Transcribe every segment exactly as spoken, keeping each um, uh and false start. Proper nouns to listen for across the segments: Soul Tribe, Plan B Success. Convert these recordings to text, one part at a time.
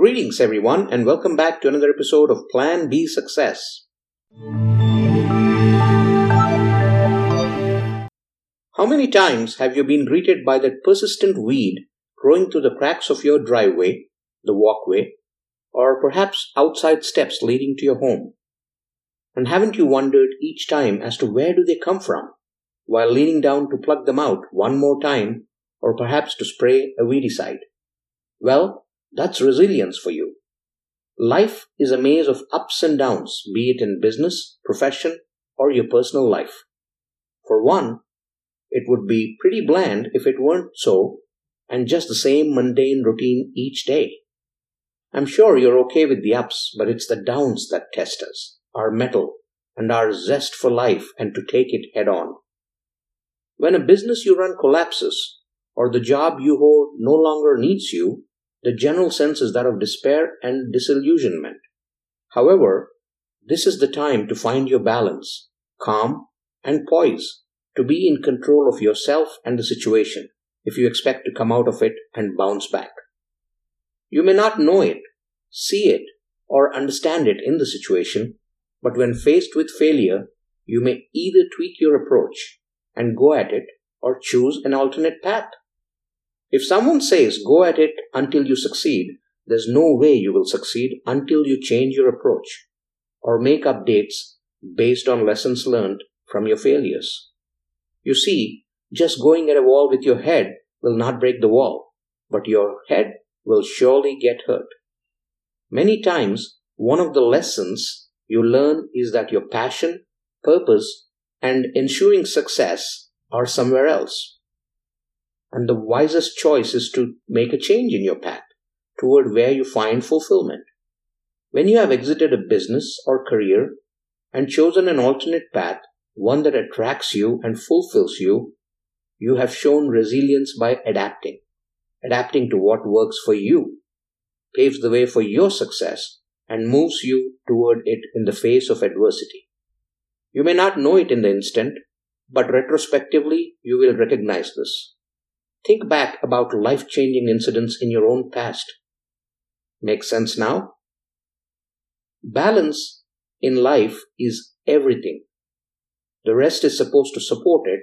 Greetings everyone and welcome back to another episode of Plan B Success. How many times have you been greeted by that persistent weed growing through the cracks of your driveway, the walkway, or perhaps outside steps leading to your home? And haven't you wondered each time as to where do they come from, while leaning down to pluck them out one more time or perhaps to spray a weedicide? Well, that's resilience for you. Life is a maze of ups and downs, be it in business, profession, or your personal life. For one, it would be pretty bland if it weren't so, and just the same mundane routine each day. I'm sure you're okay with the ups, but it's the downs that test us, our mettle, and our zest for life and to take it head on. When a business you run collapses, or the job you hold no longer needs you, the general sense is that of despair and disillusionment. However, this is the time to find your balance, calm and poise, to be in control of yourself and the situation if you expect to come out of it and bounce back. You may not know it, see it, or understand it in the situation, but when faced with failure, you may either tweak your approach and go at it or choose an alternate path. If someone says, go at it until you succeed, there's no way you will succeed until you change your approach or make updates based on lessons learned from your failures. You see, just going at a wall with your head will not break the wall, but your head will surely get hurt. Many times, one of the lessons you learn is that your passion, purpose, and ensuring success are somewhere else. And the wisest choice is to make a change in your path toward where you find fulfillment. When you have exited a business or career and chosen an alternate path, one that attracts you and fulfills you, you have shown resilience by adapting. Adapting to what works for you, paves the way for your success, and moves you toward it in the face of adversity. You may not know it in the instant, but retrospectively you will recognize this. Think back about life-changing incidents in your own past. Makes sense now? Balance in life is everything. The rest is supposed to support it,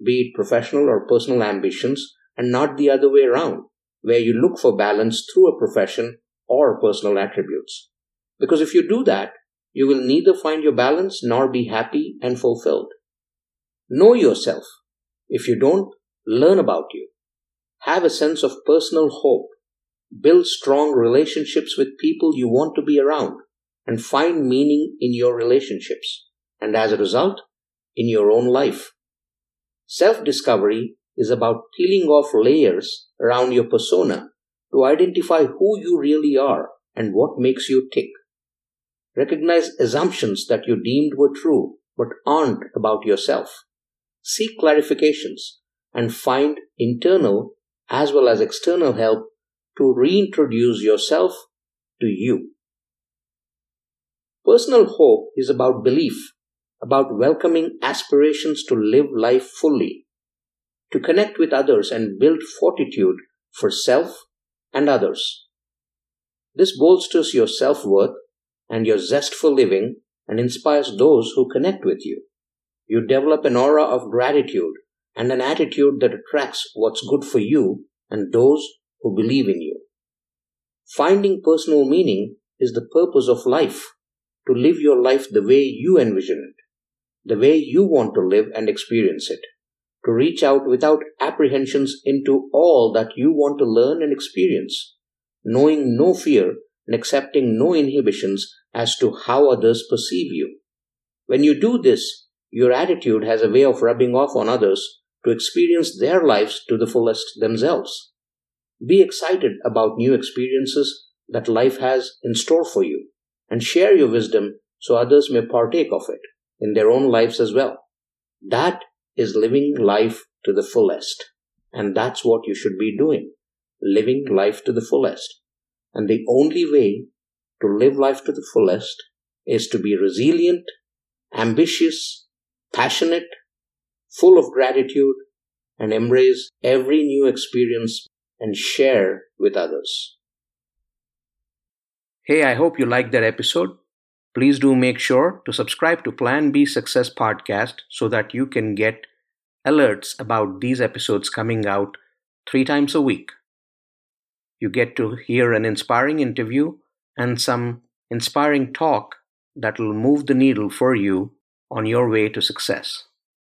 be it professional or personal ambitions, and not the other way around, where you look for balance through a profession or personal attributes. Because if you do that, you will neither find your balance nor be happy and fulfilled. Know yourself. If you don't, learn about you. Have a sense of personal hope. Build strong relationships with people you want to be around and find meaning in your relationships and, as a result, in your own life. Self-discovery is about peeling off layers around your persona to identify who you really are and what makes you tick. Recognize assumptions that you deemed were true but aren't about yourself. Seek clarifications and find internal as well as external help to reintroduce yourself to you. Personal hope is about belief, about welcoming aspirations to live life fully, to connect with others and build fortitude for self and others. This bolsters your self-worth and your zest for living and inspires those who connect with you. You develop an aura of gratitude and an attitude that attracts what's good for you and those who believe in you. Finding personal meaning is the purpose of life, to live your life the way you envision it, the way you want to live and experience it. To reach out without apprehensions into all that you want to learn and experience, knowing no fear and accepting no inhibitions as to how others perceive you. When you do this, your attitude has a way of rubbing off on others to experience their lives to the fullest themselves. Be excited about new experiences that life has in store for you and share your wisdom so others may partake of it in their own lives as well. That is living life to the fullest. And that's what you should be doing. Living life to the fullest. And the only way to live life to the fullest is to be resilient, ambitious, passionate, full of gratitude, and embrace every new experience and share with others. Hey, I hope you liked that episode. Please do make sure to subscribe to Plan B Success podcast so that you can get alerts about these episodes coming out three times a week. You get to hear an inspiring interview and some inspiring talk that will move the needle for you on your way to success.